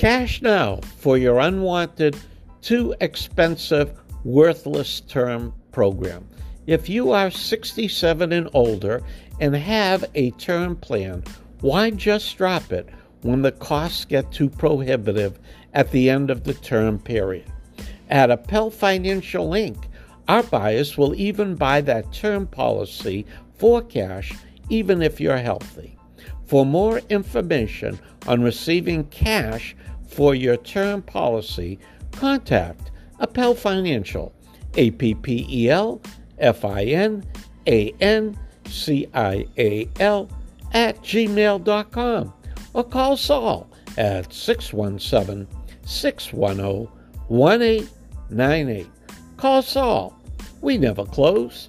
Cash now for your unwanted, too expensive, worthless term program. If you are 67 and older and have a term plan, why just drop it when the costs get too prohibitive at the end of the term period? At Appel Financial Inc., our buyers will even buy that term policy for cash, even if you're healthy. For more information on receiving cash for your term policy, contact Appel Financial, AppelFinancial @gmail.com, or call Saul at 617-610-1898. Call Saul. We never close.